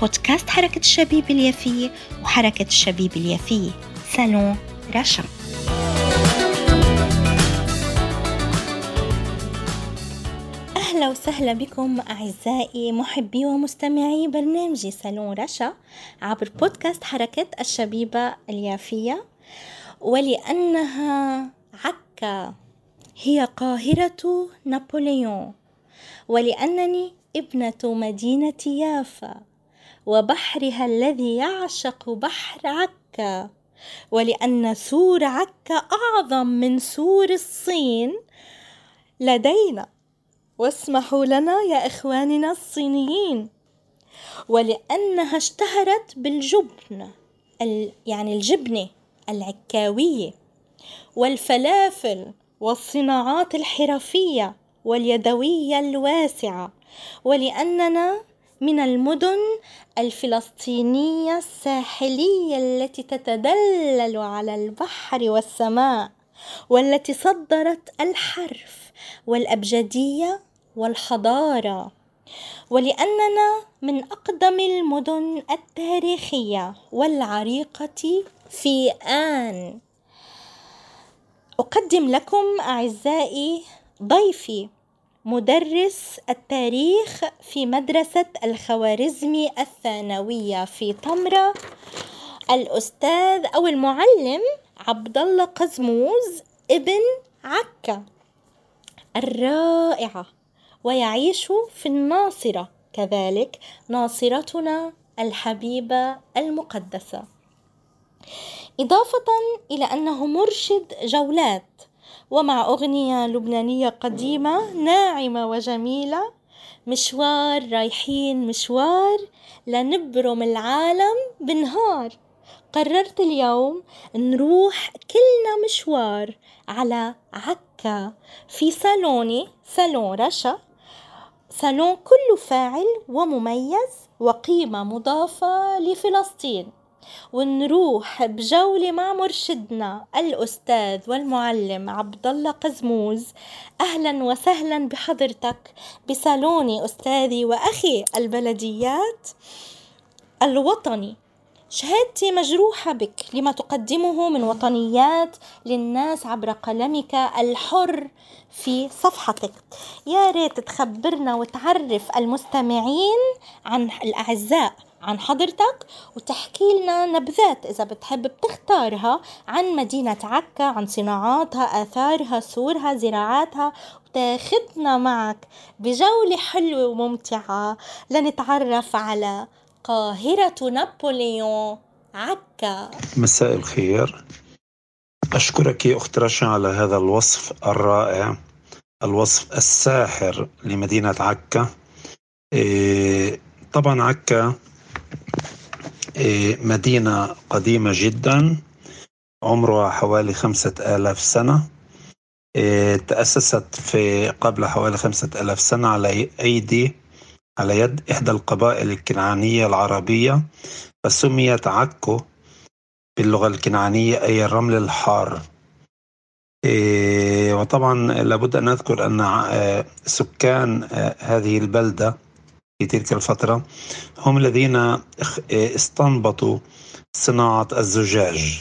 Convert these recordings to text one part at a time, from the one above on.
بودكاست حركة الشبيب اليافية وحركة الشبيب اليافية صالون رشا. أهلا وسهلا بكم أعزائي محبي ومستمعي برنامجي صالون رشا عبر بودكاست حركة الشبيبة اليافية. ولأنها عكا هي قاهرة نابليون، ولأنني ابنة مدينة يافا وبحرها الذي يعشق بحر عكا، ولأن سور عكا أعظم من سور الصين لدينا، واسمحوا لنا يا إخواننا الصينيين، ولأنها اشتهرت بالجبن يعني الجبنة العكاوية والفلافل والصناعات الحرفية واليدوية الواسعة، ولأننا من المدن الفلسطينية الساحلية التي تتدلل على البحر والسماء، والتي صدرت الحرف والأبجدية والحضارة، ولأننا من أقدم المدن التاريخية والعريقة في آن. أقدم لكم أعزائي ضيفي مدرس التاريخ في مدرسة الخوارزمي الثانوية في طمرة، الأستاذ أو المعلم عبد الله قزموز ابن عكا الرائعة، ويعيش في الناصرة، كذلك ناصرتنا الحبيبة المقدسة، إضافة إلى أنه مرشد جولات، ومع أغنية لبنانية قديمة ناعمة وجميلة، مشوار رايحين مشوار لنبرم العالم بنهار. قررت اليوم نروح كلنا مشوار على عكا في صالوني، صالون رشا، صالون كله فاعل ومميز وقيمة مضافة لفلسطين، ونروح بجولة مع مرشدنا الأستاذ والمعلم عبد الله قزموز. أهلا وسهلا بحضرتك بصالوني أستاذي وأخي البلديات الوطني. شهادتي مجروحة بك لما تقدمه من وطنيات للناس عبر قلمك الحر في صفحتك. يا ريت تخبرنا وتعرف المستمعين عن الأعزاء عن حضرتك، وتحكي لنا نبذات إذا بتحب بتختارها عن مدينة عكا، عن صناعاتها، آثارها، سورها، زراعاتها، وتاخدنا معك بجولة حلوة وممتعة لنتعرف على قاهرة نابليون عكا. مساء الخير، أشكرك يا أخت رشا على هذا الوصف الرائع، الوصف الساحر لمدينة عكا. طبعا عكا مدينة قديمة جدا، عمرها حوالي 5000 سنة، تأسست في قبل حوالي 5000 سنة على يد إحدى القبائل الكنعانية العربية، فسميت عكو باللغة الكنعانية أي الرمل الحار. وطبعا لابد أن نذكر أن سكان هذه البلدة في تلك الفترة هم الذين استنبطوا صناعة الزجاج.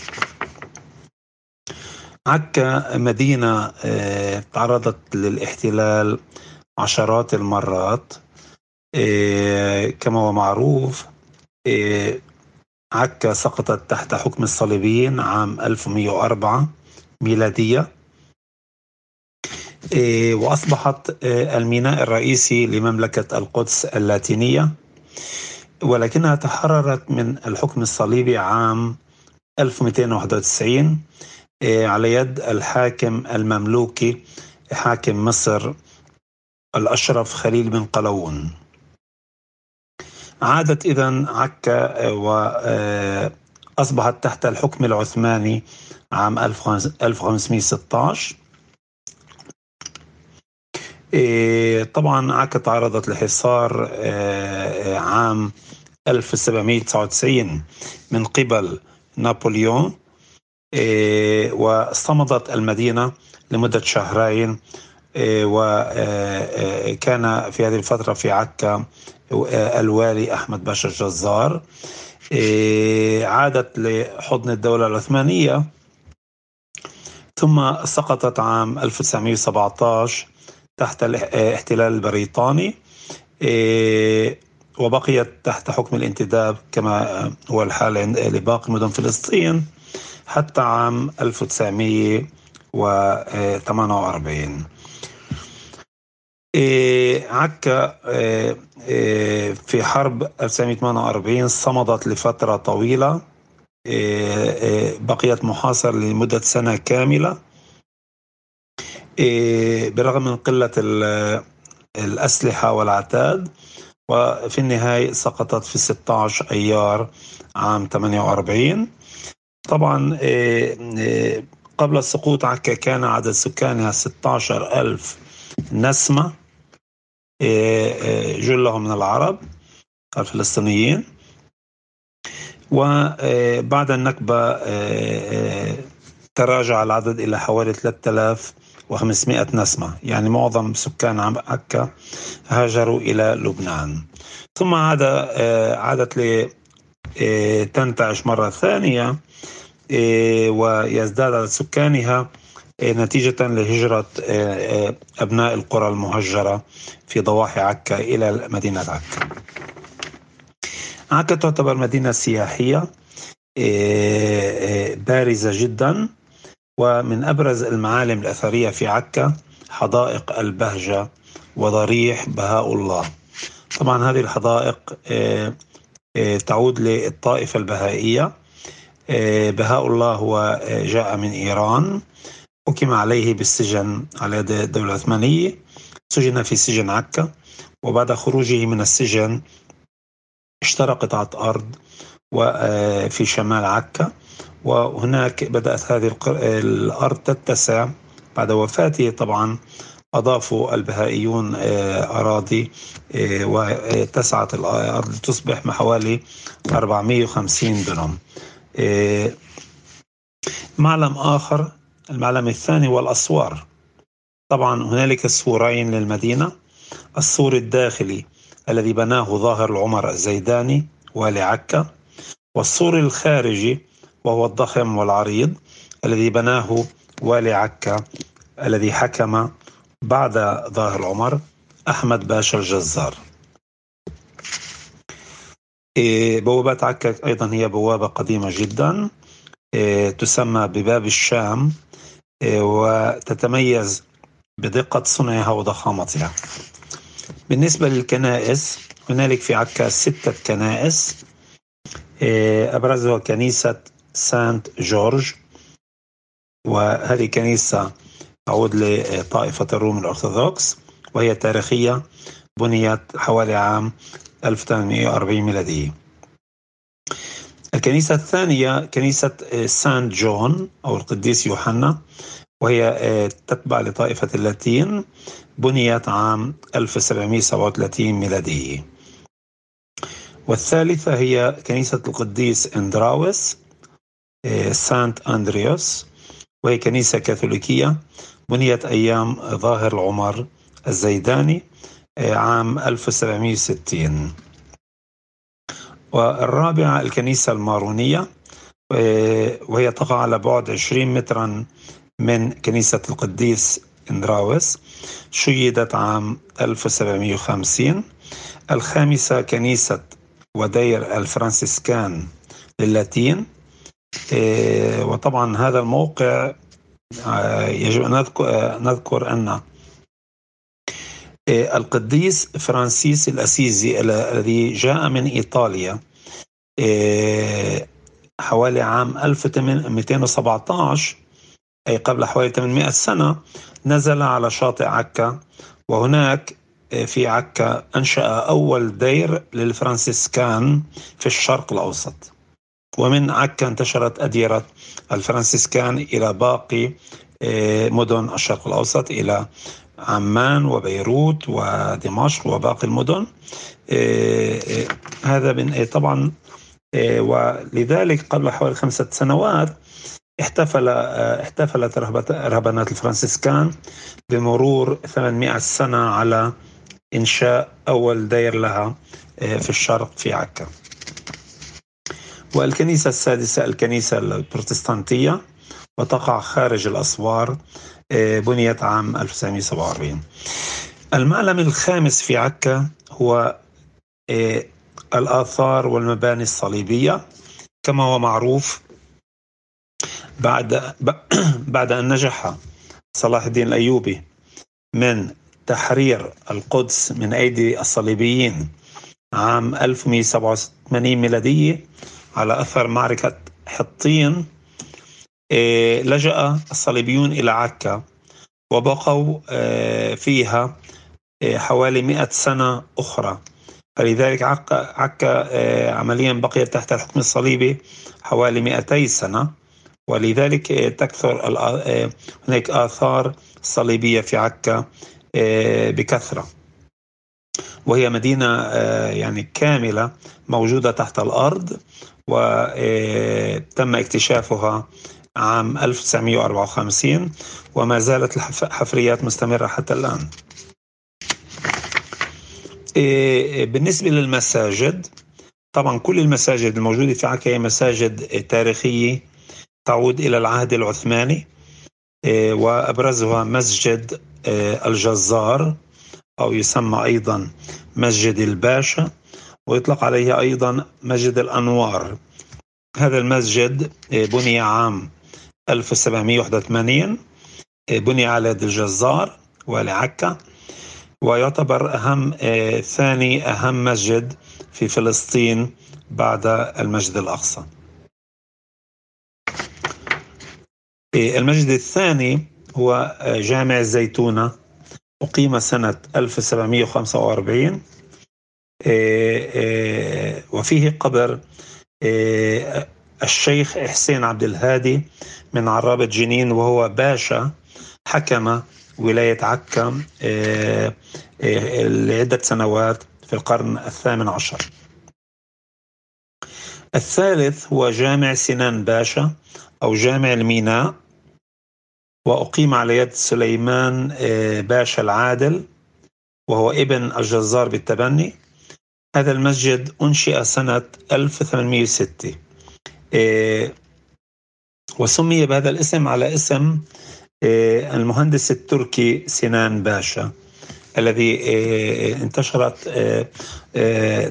عكا مدينة تعرضت للاحتلال عشرات المرات كما هو معروف. عكا سقطت تحت حكم الصليبيين عام 1104 ميلادية، وأصبحت الميناء الرئيسي لمملكة القدس اللاتينية، ولكنها تحررت من الحكم الصليبي عام 1291 على يد الحاكم المملوكي حاكم مصر الأشرف خليل بن قلاون. عادت إذن عكا وأصبحت تحت الحكم العثماني عام 1516. طبعا عكا تعرضت لحصار عام 1799 من قبل نابليون، واصطمدت المدينة لمدة شهرين، وكان في هذه الفترة في عكا الوالي أحمد باشا الجزار. عادت لحضن الدولة العثمانية، ثم سقطت عام 1917 تحت الاحتلال البريطاني، وبقيت تحت حكم الانتداب كما هو الحال لباقي مدن فلسطين حتى عام 1948. عكا في حرب 1948 صمدت لفترة طويلة، بقيت محاصرة لمدة سنة كاملة، برغم من قلة الأسلحة والعتاد، وفي النهاية سقطت في 16 أيار عام 48. طبعا قبل سقوط عكا كان عدد سكانها 16,000 نسمة، جلهم من العرب الفلسطينيين، وبعد النكبة تراجع العدد إلى حوالي 3,500 نسمة، يعني معظم سكان عكا هاجروا إلى لبنان. ثم عادت لتنتعش مرة ثانية ويزداد عدد سكانها نتيجة لهجرة أبناء القرى المهجرة في ضواحي عكا إلى مدينة عكا. عكا تعتبر مدينة سياحية بارزة جدا، ومن أبرز المعالم الأثرية في عكا حدائق البهجة وضريح بهاء الله. طبعا هذه الحدائق تعود للطائفة البهائية. بهاء الله هو جاء من إيران، حكم عليه بالسجن على يد الدولة العثمانية، سجن في سجن عكا، وبعد خروجه من السجن اشترى قطعة أرض وفي شمال عكا، وهناك بدأت هذه الأرض تتسع. بعد وفاته طبعا أضافوا البهائيون أراضي، وتسعت الأرض تصبح حوالي 450 دونم. معلم آخر، المعلم الثاني، والأسوار. طبعا هنالك سورين للمدينة، السور الداخلي الذي بناه ظاهر العمر الزيداني والي عكا، والسور الخارجي وهو الضخم والعريض الذي بناه والي عكا الذي حكم بعد ظاهر العمر أحمد باشا الجزار. بوابة عكا أيضا هي بوابة قديمة جدا تسمى بباب الشام، وتتميز بدقة صنعها وضخامتها. بالنسبة للكنائس، هنالك في عكا 6 كنائس، أبرزها كنيسة سانت جورج، وهذه كنيسة تعود لطائفة الروم الأرثوذكس، وهي تاريخية، بنيت حوالي عام 1840 ميلادية. الكنيسة الثانية كنيسة سانت جون أو القديس يوحنا، وهي تتبع لطائفة اللاتين، بنيت عام 1737 ميلادية. والثالثة هي كنيسة القديس أندراوس سانت أندريوس، وهي كنيسة كاثوليكية، بنيت أيام ظاهر العمر الزيداني عام 1760. والرابعة الكنيسة المارونية، وهي تقع على بعد 20 مترا من كنيسة القديس إندراوس، شيدت عام 1750. الخامسة كنيسة ودير الفرانسيسكان للاتين، وطبعا هذا الموقع يجب أن نذكر أن القديس فرانسيس الأسيزي الذي جاء من إيطاليا حوالي عام 1217، أي قبل حوالي 800 سنة، نزل على شاطئ عكا، وهناك في عكا أنشأ أول دير للفرانسيسكان في الشرق الأوسط، ومن عكا انتشرت أديرة الفرانسيسكان إلى باقي مدن الشرق الأوسط، إلى عمان وبيروت ودمشق وباقي المدن. هذا طبعا، ولذلك قبل حوالي 5 سنوات احتفلت رهبانات الفرانسيسكان بمرور 800 سنة على إنشاء أول دير لها في الشرق في عكا. والكنيسة السادسة الكنيسة البروتستانتية، وتقع خارج الأسوار، بنيت عام 1947. المعلم الخامس في عكا هو الآثار والمباني الصليبية، كما هو معروف بعد أن نجح صلاح الدين الأيوبي من تحرير القدس من أيدي الصليبيين عام 1187 ميلادية على أثر معركة حطين، لجأ الصليبيون إلى عكا وبقوا فيها حوالي 100 سنة أخرى. فلذلك عكا عمليا بقيت تحت الحكم الصليبي حوالي 200 سنة، ولذلك تكثر هناك آثار صليبية في عكا بكثرة، وهي مدينة يعني كاملة موجودة تحت الأرض، وتم اكتشافها عام 1954، وما زالت الحفريات مستمرة حتى الآن. بالنسبة للمساجد، طبعا كل المساجد الموجودة في عكا هي مساجد تاريخية تعود إلى العهد العثماني، وأبرزها مسجد الجزار، أو يسمى أيضا مسجد الباشا، ويطلق عليه أيضا مسجد الأنوار. هذا المسجد بني عام 1781، بني على يد الجزار ولعكا، ويعتبر ثاني أهم مسجد في فلسطين بعد المسجد الأقصى. المسجد الثاني هو جامع الزيتونة، أقيم سنة 1745، وفيه قبر الشيخ حسين عبد الهادي من عرابة جنين، وهو باشا حكم ولاية عكا لعدة سنوات في القرن 18. الثالث هو جامع سنان باشا أو جامع الميناء، وأقيم على يد سليمان باشا العادل، وهو ابن الجزار بالتبني. هذا المسجد أنشئ سنة 1806، وسمي بهذا الاسم على اسم المهندس التركي سنان باشا، الذي انتشرت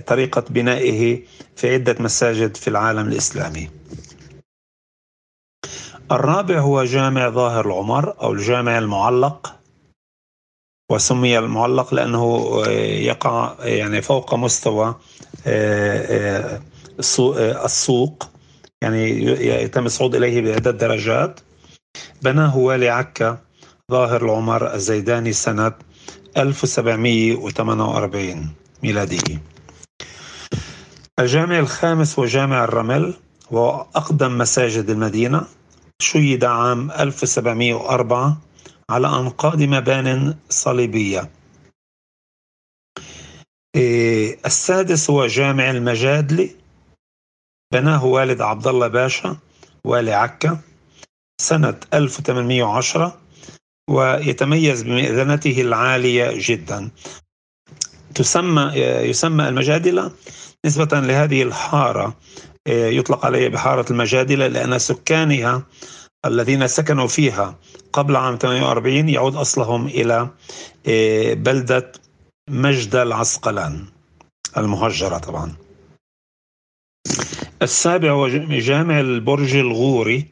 طريقة بنائه في عدة مساجد في العالم الإسلامي. الرابع هو جامع ظاهر العمر أو الجامع المعلق، وسمي المعلق لأنه يقع يعني فوق مستوى السوق، يعني يتم الصعود إليه بعدة درجات. بناه والي عكا ظاهر العمر الزيداني سنة 1748 ميلادية. الجامع الخامس هو جامع الرمل، وأقدم مساجد المدينة، شيد عام 1704 على أنقاض مبان صليبية. السادس هو جامع المجادلي، بناه والد عبد الله باشا والي عكا سنة 1810، ويتميز بمئذنته العالية جدا. يسمى المجادلة نسبة لهذه الحارة، يطلق عليها بحارة المجادلة، لأن سكانها الذين سكنوا فيها قبل عام 48 يعود أصلهم إلى بلدة مجدل العسقلان المهجرة طبعا. السابع هو جامع البرج الغوري،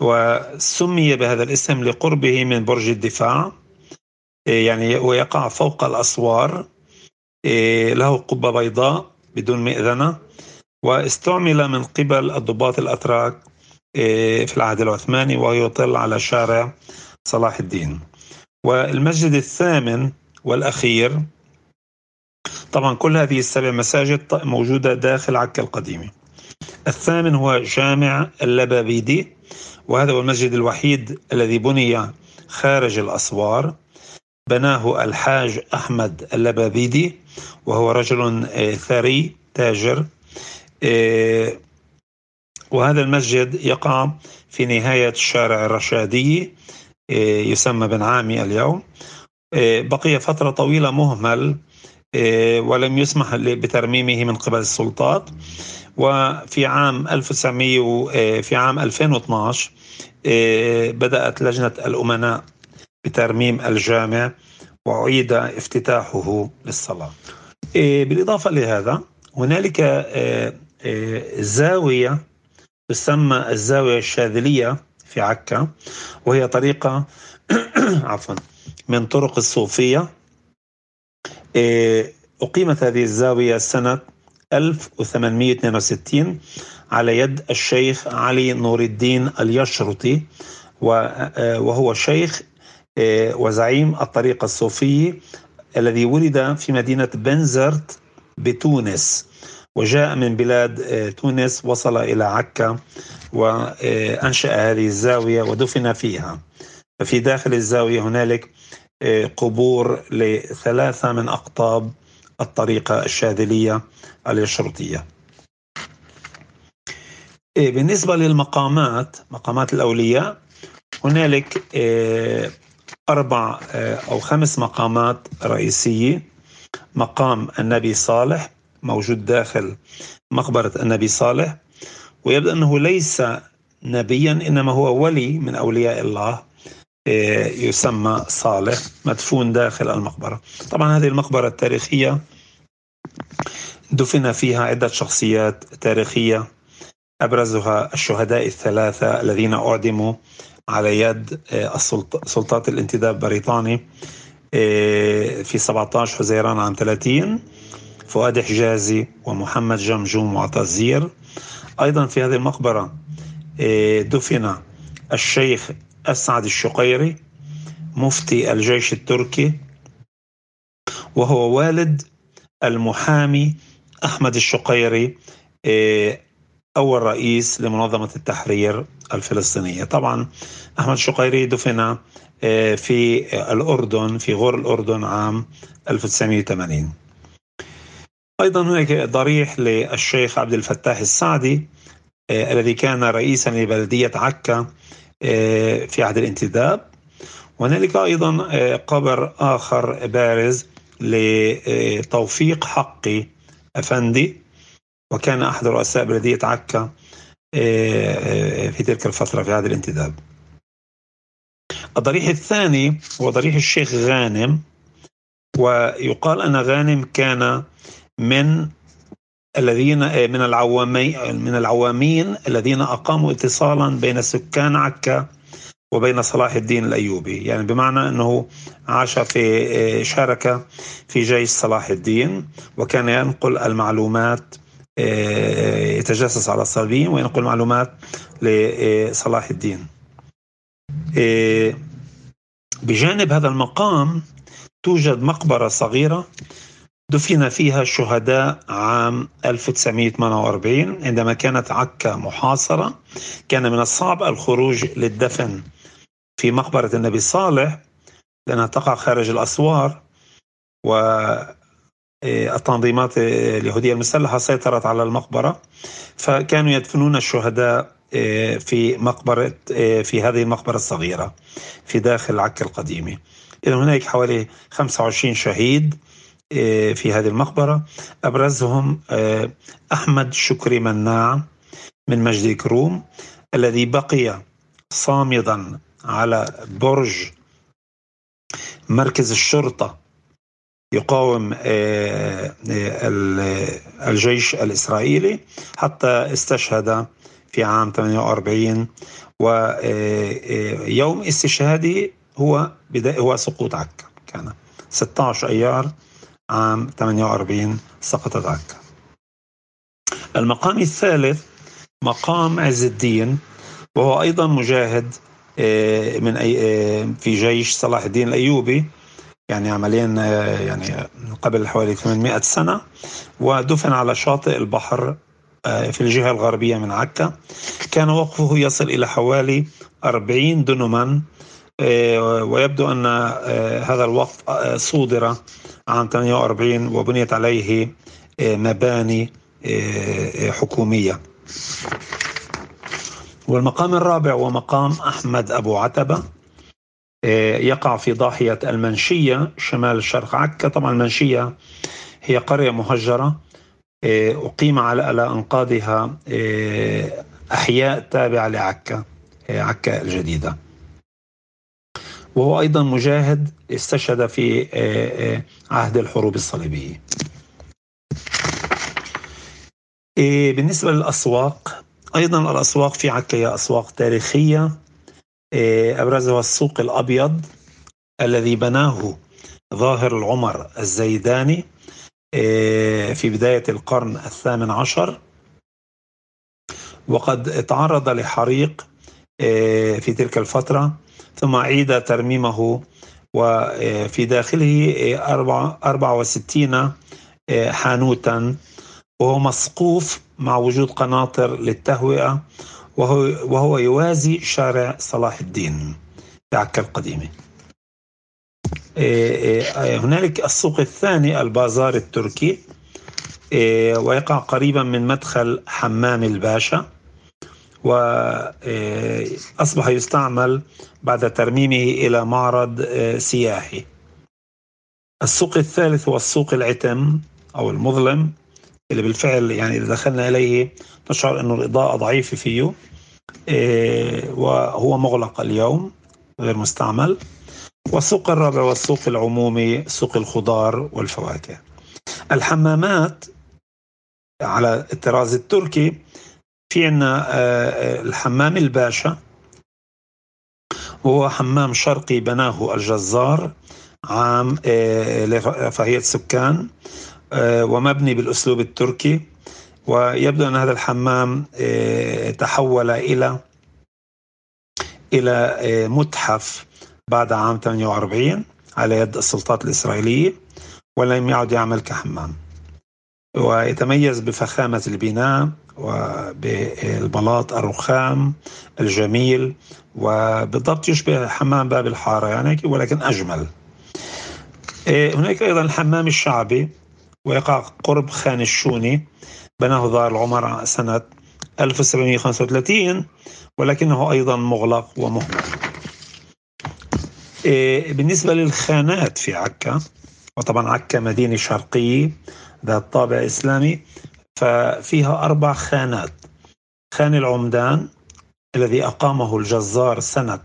وسمي بهذا الاسم لقربه من برج الدفاع، يعني ويقع فوق الأسوار، له قبة بيضاء بدون مئذنة، واستعمل من قبل الضباط الأتراك في العهد العثماني، ويطل على شارع صلاح الدين. والمسجد الثامن والأخير. طبعا كل هذه السبع مساجد موجودة داخل عكا القديمة. الثامن هو جامع اللبابيدي، وهذا هو المسجد الوحيد الذي بني خارج الأسوار، بناه الحاج أحمد اللبابيدي وهو رجل ثري تاجر، وهذا المسجد يقع في نهاية الشارع الرشادي يسمى بن عامي اليوم. بقي فترة طويلة مهمل ولم يسمح بترميمه من قبل السلطات، وفي عام 2012 بدأت لجنة الأمناء بترميم الجامع وأعيد افتتاحه للصلاة. بالإضافة لهذا هنالك زاوية تسمى الزاوية الشاذلية في عكا، وهي طريقة من طرق الصوفية. أقيمت هذه الزاوية سنة 1862 على يد الشيخ علي نور الدين الياشرطي، وهو شيخ وزعيم الطريقة الصوفية الذي ولد في مدينة بنزرت بتونس، وجاء من بلاد تونس، وصل إلى عكا وأنشأ هذه الزاوية ودفن فيها. ففي داخل الزاوية هنالك قبور لثلاثة من أقطاب الطريقة الشاذلية اليشرطية. بالنسبة للمقامات، مقامات الأولياء، هنالك 4 أو 5 مقامات رئيسية. مقام النبي صالح موجود داخل مقبرة النبي صالح، ويبدو أنه ليس نبيا إنما هو ولي من أولياء الله يسمى صالح، مدفون داخل المقبرة. طبعا هذه المقبرة التاريخية دفن فيها عدة شخصيات تاريخية، أبرزها الشهداء الثلاثة الذين أعدموا على يد سلطات الانتداب البريطاني في 17 حزيران عام 30، فؤاد حجازي ومحمد جمجوم وعطازير. أيضا في هذه المقبرة دفن الشيخ أسعد الشقيري مفتي الجيش التركي، وهو والد المحامي أحمد الشقيري أول رئيس لمنظمة التحرير الفلسطينية. طبعا أحمد الشقيري دفن في الأردن، في غور الأردن، عام 1980. أيضا هناك ضريح للشيخ عبد الفتاح السعدي الذي كان رئيسا لبلدية عكا في عهد الانتداب. وهنالك أيضا قبر آخر بارز لتوفيق حقي أفندي، وكان أحد رؤساء بلدية عكا في تلك الفترة في عهد الانتداب. الضريح الثاني هو ضريح الشيخ غانم، ويقال أن غانم كان من العوامين الذين أقاموا اتصالا بين سكان عكا وبين صلاح الدين الأيوبي، يعني بمعنى أنه عاش شارك في جيش صلاح الدين، وكان ينقل المعلومات، يتجسس على الصليبيين وينقل معلومات لصلاح الدين. بجانب هذا المقام توجد مقبرة صغيرة دفن فيها الشهداء عام 1948 عندما كانت عكا محاصرة. كان من الصعب الخروج للدفن في مقبرة النبي صالح لأنها تقع خارج الأسوار، والتنظيمات اليهودية المسلحة سيطرت على المقبرة، فكانوا يدفنون الشهداء في هذه المقبرة الصغيرة في داخل عكا القديمة. إذن هناك حوالي 25 شهيد في هذه المقبرة، أبرزهم أحمد شكري مناع من مجد كروم الذي بقي صامدا على برج مركز الشرطة يقاوم الجيش الإسرائيلي حتى استشهد في عام 48، ويوم استشهاده هو سقوط عكا، كان 16 أيار عام 48 سقطت عكا. المقام الثالث مقام عز الدين، وهو أيضا مجاهد في جيش صلاح الدين الأيوبي، يعني عمليا يعني قبل حوالي 800 سنة، ودفن على شاطئ البحر في الجهة الغربية من عكا. كان وقفه يصل إلى حوالي 40 دنما، ويبدو أن هذا الوقف صودر عام 48 وبنيت عليه مباني حكومية. والمقام الرابع هو مقام أحمد أبو عتبة، يقع في ضاحية المنشية شمال شرق عكا. طبعا المنشية هي قرية مهجرة أقيم على أنقاضها أحياء تابعة لعكا، عكا الجديدة. وهو أيضا مجاهد استشهد في عهد الحروب الصليبية. بالنسبة للأسواق، أيضا الأسواق في عكا هي أسواق تاريخية، أبرزها السوق الأبيض الذي بناه ظاهر العمر الزيداني في بداية القرن الثامن عشر، وقد تعرض لحريق في تلك الفترة ثم عيد ترميمه، وفي داخله 64 حانوتا، وهو مسقوف مع وجود قناطر للتهوئة، وهو يوازي شارع صلاح الدين في عكا القديمة. هنالك السوق الثاني البازار التركي، ويقع قريبا من مدخل حمام الباشا، وأصبح يستعمل بعد ترميمه إلى معرض سياحي. السوق الثالث هو السوق العتم أو المظلم، اللي بالفعل يعني إذا دخلنا إليه نشعر أنه الإضاءة ضعيفة فيه، وهو مغلق اليوم غير مستعمل. والسوق الرابع والسوق العمومي سوق الخضار والفواكه. الحمامات على الطراز التركي، في عنا الحمام الباشا، وهو حمام شرقي بناه الجزار عام لرفاهية السكان، ومبني بالأسلوب التركي. ويبدو أن هذا الحمام تحول إلى متحف بعد عام 48 على يد السلطات الإسرائيلية، ولم يعد يعمل كحمام. ويتميز بفخامة البناء وبالبلاط الرخام الجميل، وبالضبط يشبه حمام باب الحارة يعني، ولكن أجمل. هناك أيضا الحمام الشعبي، ويقع قرب خان الشوني، بناه ظاهر العمر سنة 1735، ولكنه أيضا مغلق ومهمل. بالنسبة للخانات في عكا، وطبعا عكا مدينة شرقية ذات طابع إسلامي، ففيها 4 خانات. خان العمدان الذي أقامه الجزار سنة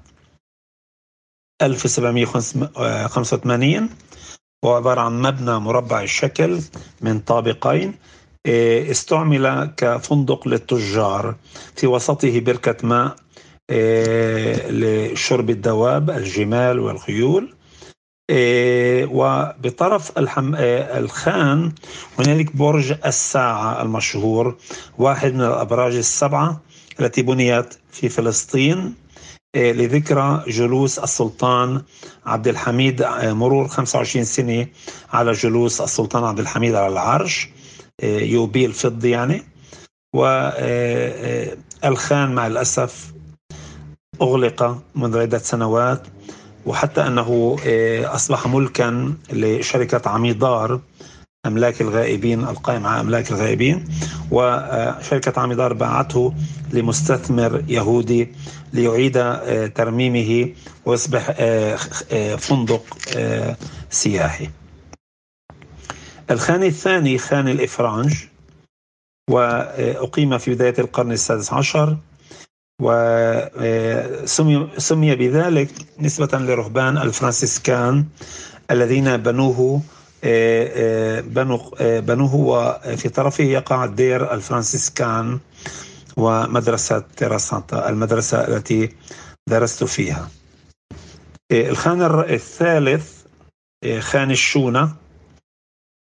1785، هو عبارة عن مبنى مربع الشكل من طابقين، استعمل كفندق للتجار، في وسطه بركة ماء لشرب الدواب الجمال والخيول. وبطرف الخان هنالك برج الساعة المشهور، واحد من الأبراج السبعة التي بنيت في فلسطين لذكرى جلوس السلطان عبد الحميد، مرور 25 سنة على جلوس السلطان عبد الحميد على العرش، يوبيل فضي يعني. والخان مع الأسف أغلق منذ عدة سنوات، وحتى أنه أصبح ملكا لشركة عميدار أملاك الغائبين القائمة على أملاك الغائبين، وشركة عميدار باعته لمستثمر يهودي ليعيد ترميمه ويصبح فندق سياحي. الخان الثاني خان الإفرانج، وأقيم في بداية القرن السادس عشر، وسمي بذلك نسبة لرهبان الفرانسيسكان الذين بنوه وفي طرفه يقع دير الفرانسيسكان ومدرسة تيراسانتا، المدرسة التي درست فيها. الخان الثالث خان الشونة،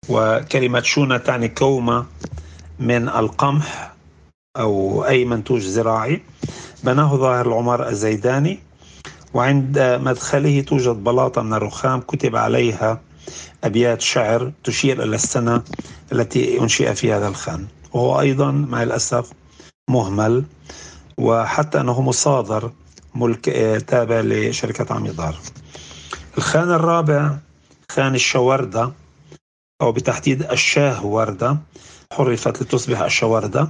وكلمة شونة تعني كومة من القمح أو أي منتوج زراعي، بناه ظاهر العمر الزيداني، وعند مدخله توجد بلاطة من الرخام كتب عليها أبيات شعر تشير إلى السنة التي أنشئ في هذا الخان، وهو أيضا مع الأسف مهمل، وحتى أنه مصادر ملك تابع لشركة عميدار. الخان الرابع خان الشواردة، أو بتحديد الشاهوردة، حرفت لتصبح الشواردة،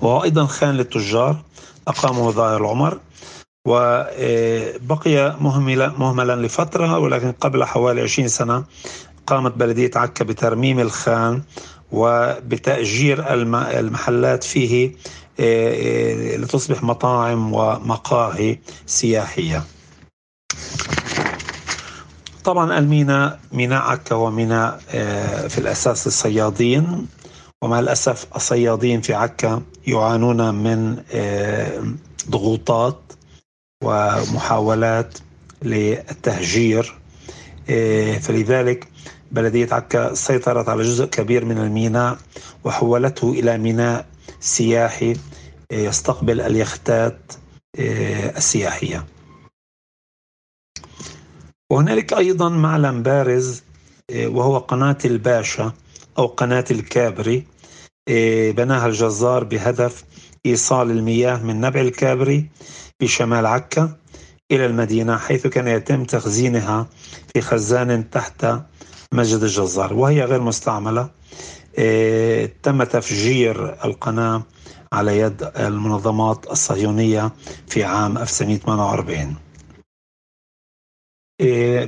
وهو أيضا خان للتجار أقامه ظاهر العمر، وبقي مهملا لفترة، ولكن قبل حوالي 20 سنة قامت بلدية عكا بترميم الخان وبتأجير المحلات فيه لتصبح مطاعم ومقاهي سياحية. طبعا الميناء، ميناء عكا، وميناء في الأساس الصيادين، ومع الأسف الصيادين في عكا يعانون من ضغوطات ومحاولات للتهجير، فلذلك بلدية عكا سيطرت على جزء كبير من الميناء وحولته إلى ميناء سياحي يستقبل اليختات السياحية. وهنالك أيضا معلم بارز وهو قناة الباشا أو قناة الكابري، بناها الجزار بهدف إيصال المياه من نبع الكابري بشمال عكا إلى المدينة، حيث كان يتم تخزينها في خزان تحت مسجد الجزار، وهي غير مستعملة. تم تفجير القناة على يد المنظمات الصهيونية في عام 1948.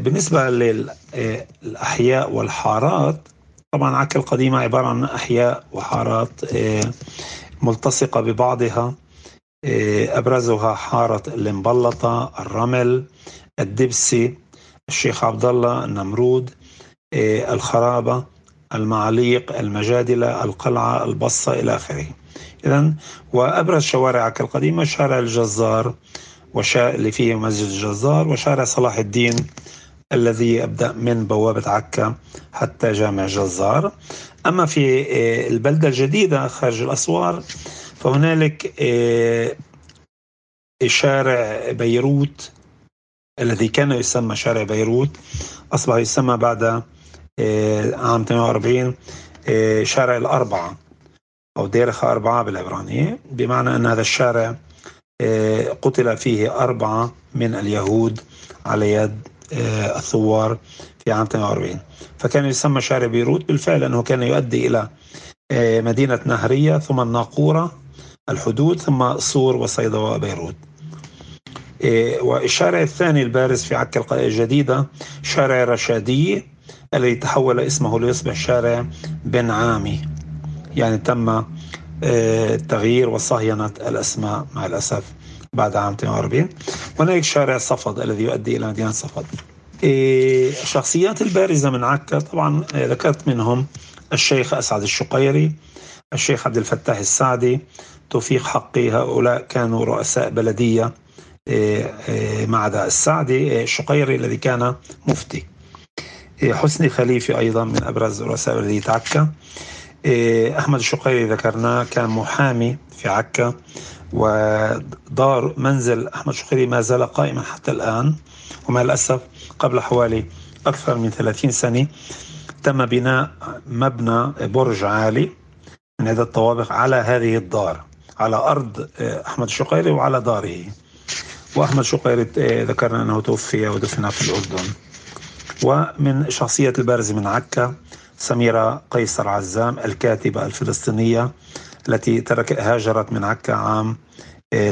بالنسبة للأحياء والحارات، طبعا عكا القديمة عبارة عن أحياء وحارات ملتصقة ببعضها، أبرزها حارة المبلطة، الرمل، الدبسي، الشيخ عبد الله، النمرود، الخرابة، المعاليق، المجادلة، القلعة، البصة إلى آخره. إذن وأبرز شوارع عكا القديمة شارع الجزار اللي فيه مسجد الجزار، وشارع صلاح الدين الذي يبدأ من بوابة عكا حتى جامع الجزار. أما في البلدة الجديدة خارج الأسوار فهنالك شارع بيروت الذي كان يسمى شارع بيروت، أصبح يسمى بعد عام 48 شارع الأربعة أو ديرخ أربعة بالعبرانية، بمعنى أن هذا الشارع قتل فيه 4 من اليهود على يد الثوار في عام 48، فكان يسمى شارع بيروت بالفعل أنه كان يؤدي إلى مدينة نهرية ثم الناقورة، الحدود، ثم صور وصيدا وبيروت. والشارع الثاني البارز في عكا الجديدة شارع رشادي الذي تحول اسمه ليصبح شارع بن عامي، يعني تم تغيير وصهينة الأسماء مع الأسف بعد عام 48. هناك شارع صفد الذي يؤدي إلى مدينة صفد. الشخصيات البارزة من عكا طبعا ذكرت منهم الشيخ أسعد الشقيري، الشيخ عبد الفتاح السعدي، توفيق حقي، هؤلاء كانوا رؤساء بلدية ما عدا السعدي الشقيري الذي كان مفتي. حسني خليفي أيضا من أبرز رؤساء بلدية عكا. أحمد الشقيري ذكرناه كان محامي في عكا، ودار منزل أحمد الشقيري ما زال قائما حتى الآن، ومع الأسف قبل حوالي أكثر من 30 سنة تم بناء مبنى برج عالي من عدة طوابق على هذه الدار، على أرض أحمد الشقيري وعلى داره. وأحمد الشقيري ذكرنا أنه توفي ودفن في الأردن. ومن شخصية البارزة من عكا سميرة قيصر عزام، الكاتبة الفلسطينية التي هاجرت من عكا عام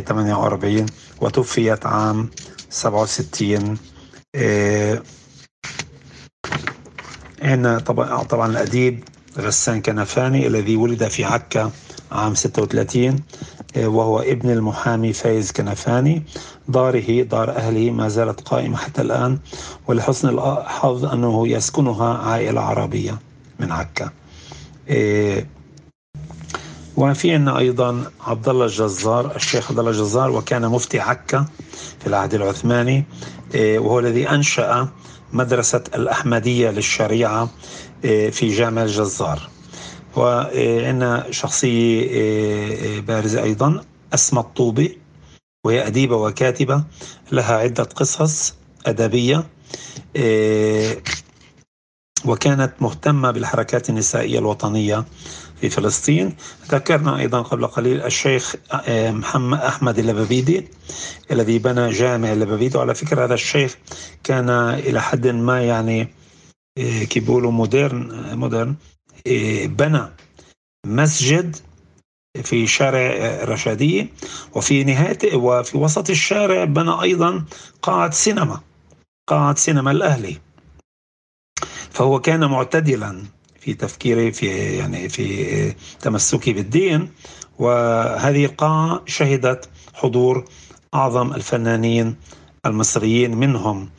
48 وتوفيت عام 67. هنا طبعا الأديب غسان كنفاني الذي ولد في عكا عام 36 وهو ابن المحامي فايز كنفاني. داره، دار أهله، ما زالت قائمة حتى الآن، ولحسن الحظ أنه يسكنها عائلة عربية من عكا. وفي عندنا أيضا عبد الله الجزار، الشيخ عبد الله الجزار، وكان مفتي عكا في العهد العثماني، وهو الذي أنشأ مدرسة الأحمدية للشريعة في جامع الجزار. وعندنا شخصية بارزة أيضا اسم الطوبي، وهي أديبة وكاتبة لها عدة قصص أدبية، وكانت مهتمة بالحركات النسائية الوطنية في فلسطين. ذكرنا أيضا قبل قليل الشيخ محمد احمد اللبابيدي الذي بنى جامع اللبابيدي، وعلى فكرة هذا الشيخ كان إلى حد ما يعني كي بيقولوا مودرن، بنى مسجد في شارع رشادية، وفي نهاية وفي وسط الشارع بنى أيضا قاعة سينما الأهلي. فهو كان معتدلا في تفكيره في تمسكه بالدين، وهذه القاعة شهدت حضور أعظم الفنانين المصريين، منهم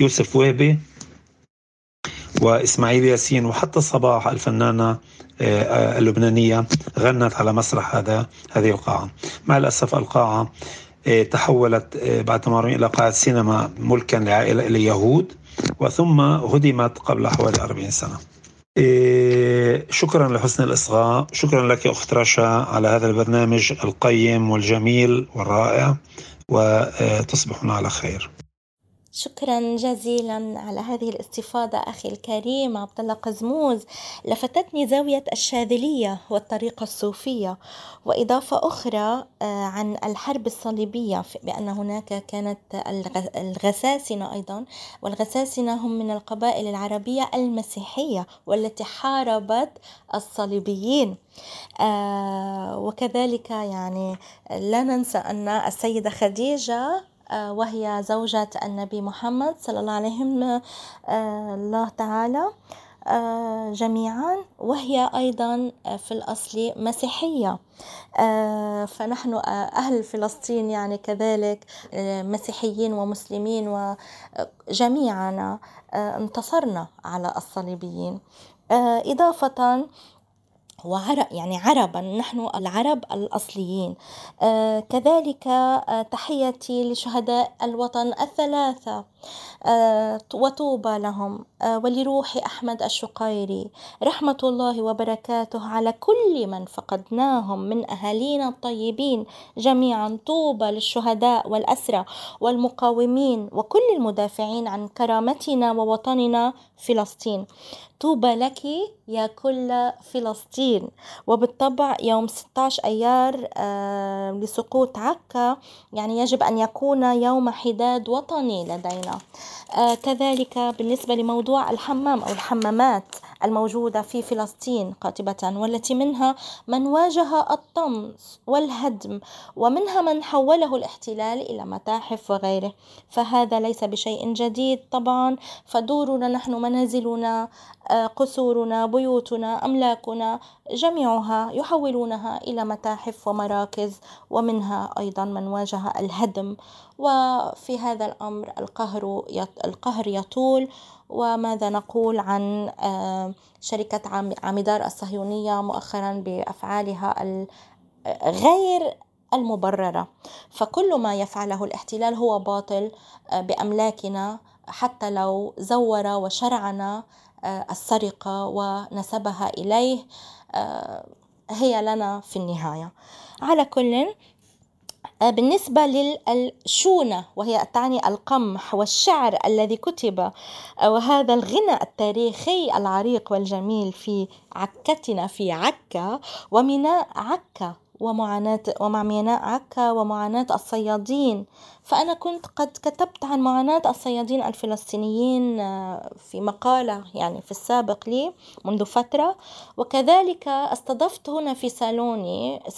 يوسف وهبي وإسماعيل ياسين، وحتى صباح الفنانة اللبنانية غنت على مسرح هذه القاعة. مع الأسف القاعة تحولت بعد تمارين إلى قاعة سينما ملكا لعائلة اليهود، وثم هدمت قبل حوالي 40 سنة. شكرا لحسن الإصغاء، شكرا لك أخت رشا على هذا البرنامج القيم والجميل والرائع، وتصبحون على خير. شكرا جزيلا على هذه الاستفاضة أخي الكريم عبد الله قزموز. لفتتني زاوية الشاذلية والطريقة الصوفية، وإضافة أخرى عن الحرب الصليبية بأن هناك كانت الغساسنة أيضا، والغساسنة هم من القبائل العربية المسيحية والتي حاربت الصليبيين. وكذلك لا ننسى أن السيدة خديجة وهي زوجة النبي محمد صلى الله عليه الله تعالى جميعا، وهي أيضا في الأصل مسيحية. فنحن أهل فلسطين كذلك مسيحيين ومسلمين، وجميعنا انتصرنا على الصليبيين. إضافة وعرب عربا، نحن العرب الأصليين. كذلك تحيتي لشهداء الوطن الثلاثة، وطوبى لهم، ولروح أحمد الشقيري، رحمة الله وبركاته على كل من فقدناهم من أهالينا الطيبين جميعا. طوبى للشهداء والأسرى والمقاومين وكل المدافعين عن كرامتنا ووطننا فلسطين. طوبى لك يا كل فلسطين. وبالطبع يوم 16 أيار لسقوط عكا يجب أن يكون يوم حداد وطني لدينا. كذلك بالنسبة لموضوع الحمام أو الحمامات الموجودة في فلسطين قاطبة، والتي منها من واجه الطمس والهدم، ومنها من حوله الاحتلال إلى متاحف وغيره، فهذا ليس بشيء جديد طبعا. فدورنا نحن، منازلنا، قصورنا، بيوتنا، أملاكنا، جميعها يحولونها إلى متاحف ومراكز، ومنها أيضا من واجه الهدم. وفي هذا الأمر القهر يطول. وماذا نقول عن شركة عمدار الصهيونية مؤخرا بأفعالها غير المبررة؟ فكل ما يفعله الاحتلال هو باطل بأملاكنا، حتى لو زور وشرعنا السرقة ونسبها إليه، هي لنا في النهاية. على كل، بالنسبة للشونة وهي تعني القمح والشعر الذي كتب، وهذا الغنى التاريخي العريق والجميل في عكتنا، في عكا وميناء عكا ومعاناة الصيادين. فأنا كنت قد كتبت عن معاناة الصيادين الفلسطينيين في مقالة في السابق لي منذ فترة، وكذلك استضفت هنا في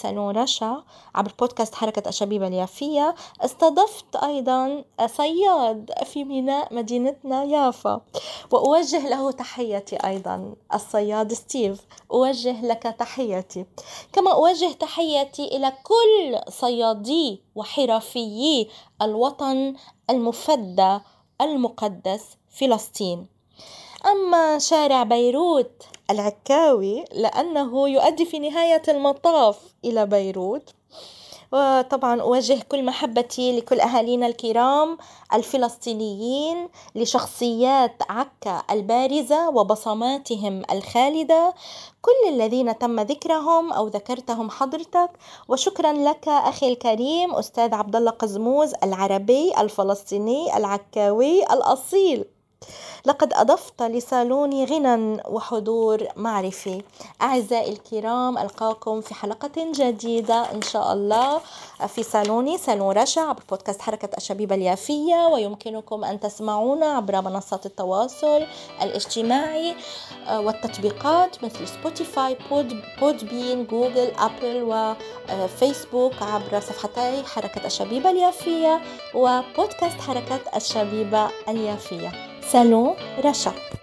سالون رشا عبر بودكاست حركة الشبيبة اليافية، استضفت أيضا صياد في ميناء مدينتنا يافا، وأوجه له تحيتي أيضا. الصياد ستيف، أوجه لك تحيتي، كما أوجه تحيتي إلى كل صيادي وحرفيي الوطن المفدى المقدس فلسطين. أما شارع بيروت العكاوي، لأنه يؤدي في نهاية المطاف إلى بيروت، وطبعا أوجه كل محبتي لكل أهالينا الكرام الفلسطينيين لشخصيات عكا البارزة وبصماتهم الخالدة، كل الذين تم ذكرهم أو ذكرتهم حضرتك. وشكرا لك أخي الكريم أستاذ عبد الله قزموز العربي الفلسطيني العكاوي الأصيل، لقد أضفت لصالوني غنى وحضور معرفي. أعزائي الكرام، ألقاكم في حلقة جديدة إن شاء الله في صالوني، صالون رشا، عبر بودكاست حركة الشبيبة اليافية، ويمكنكم أن تسمعونا عبر منصات التواصل الاجتماعي والتطبيقات مثل سبوتيفاي، بودبين، جوجل، أبل، وفيسبوك، عبر صفحتي حركة الشبيبة اليافية وبودكاست حركة الشبيبة اليافية. سلام رشا.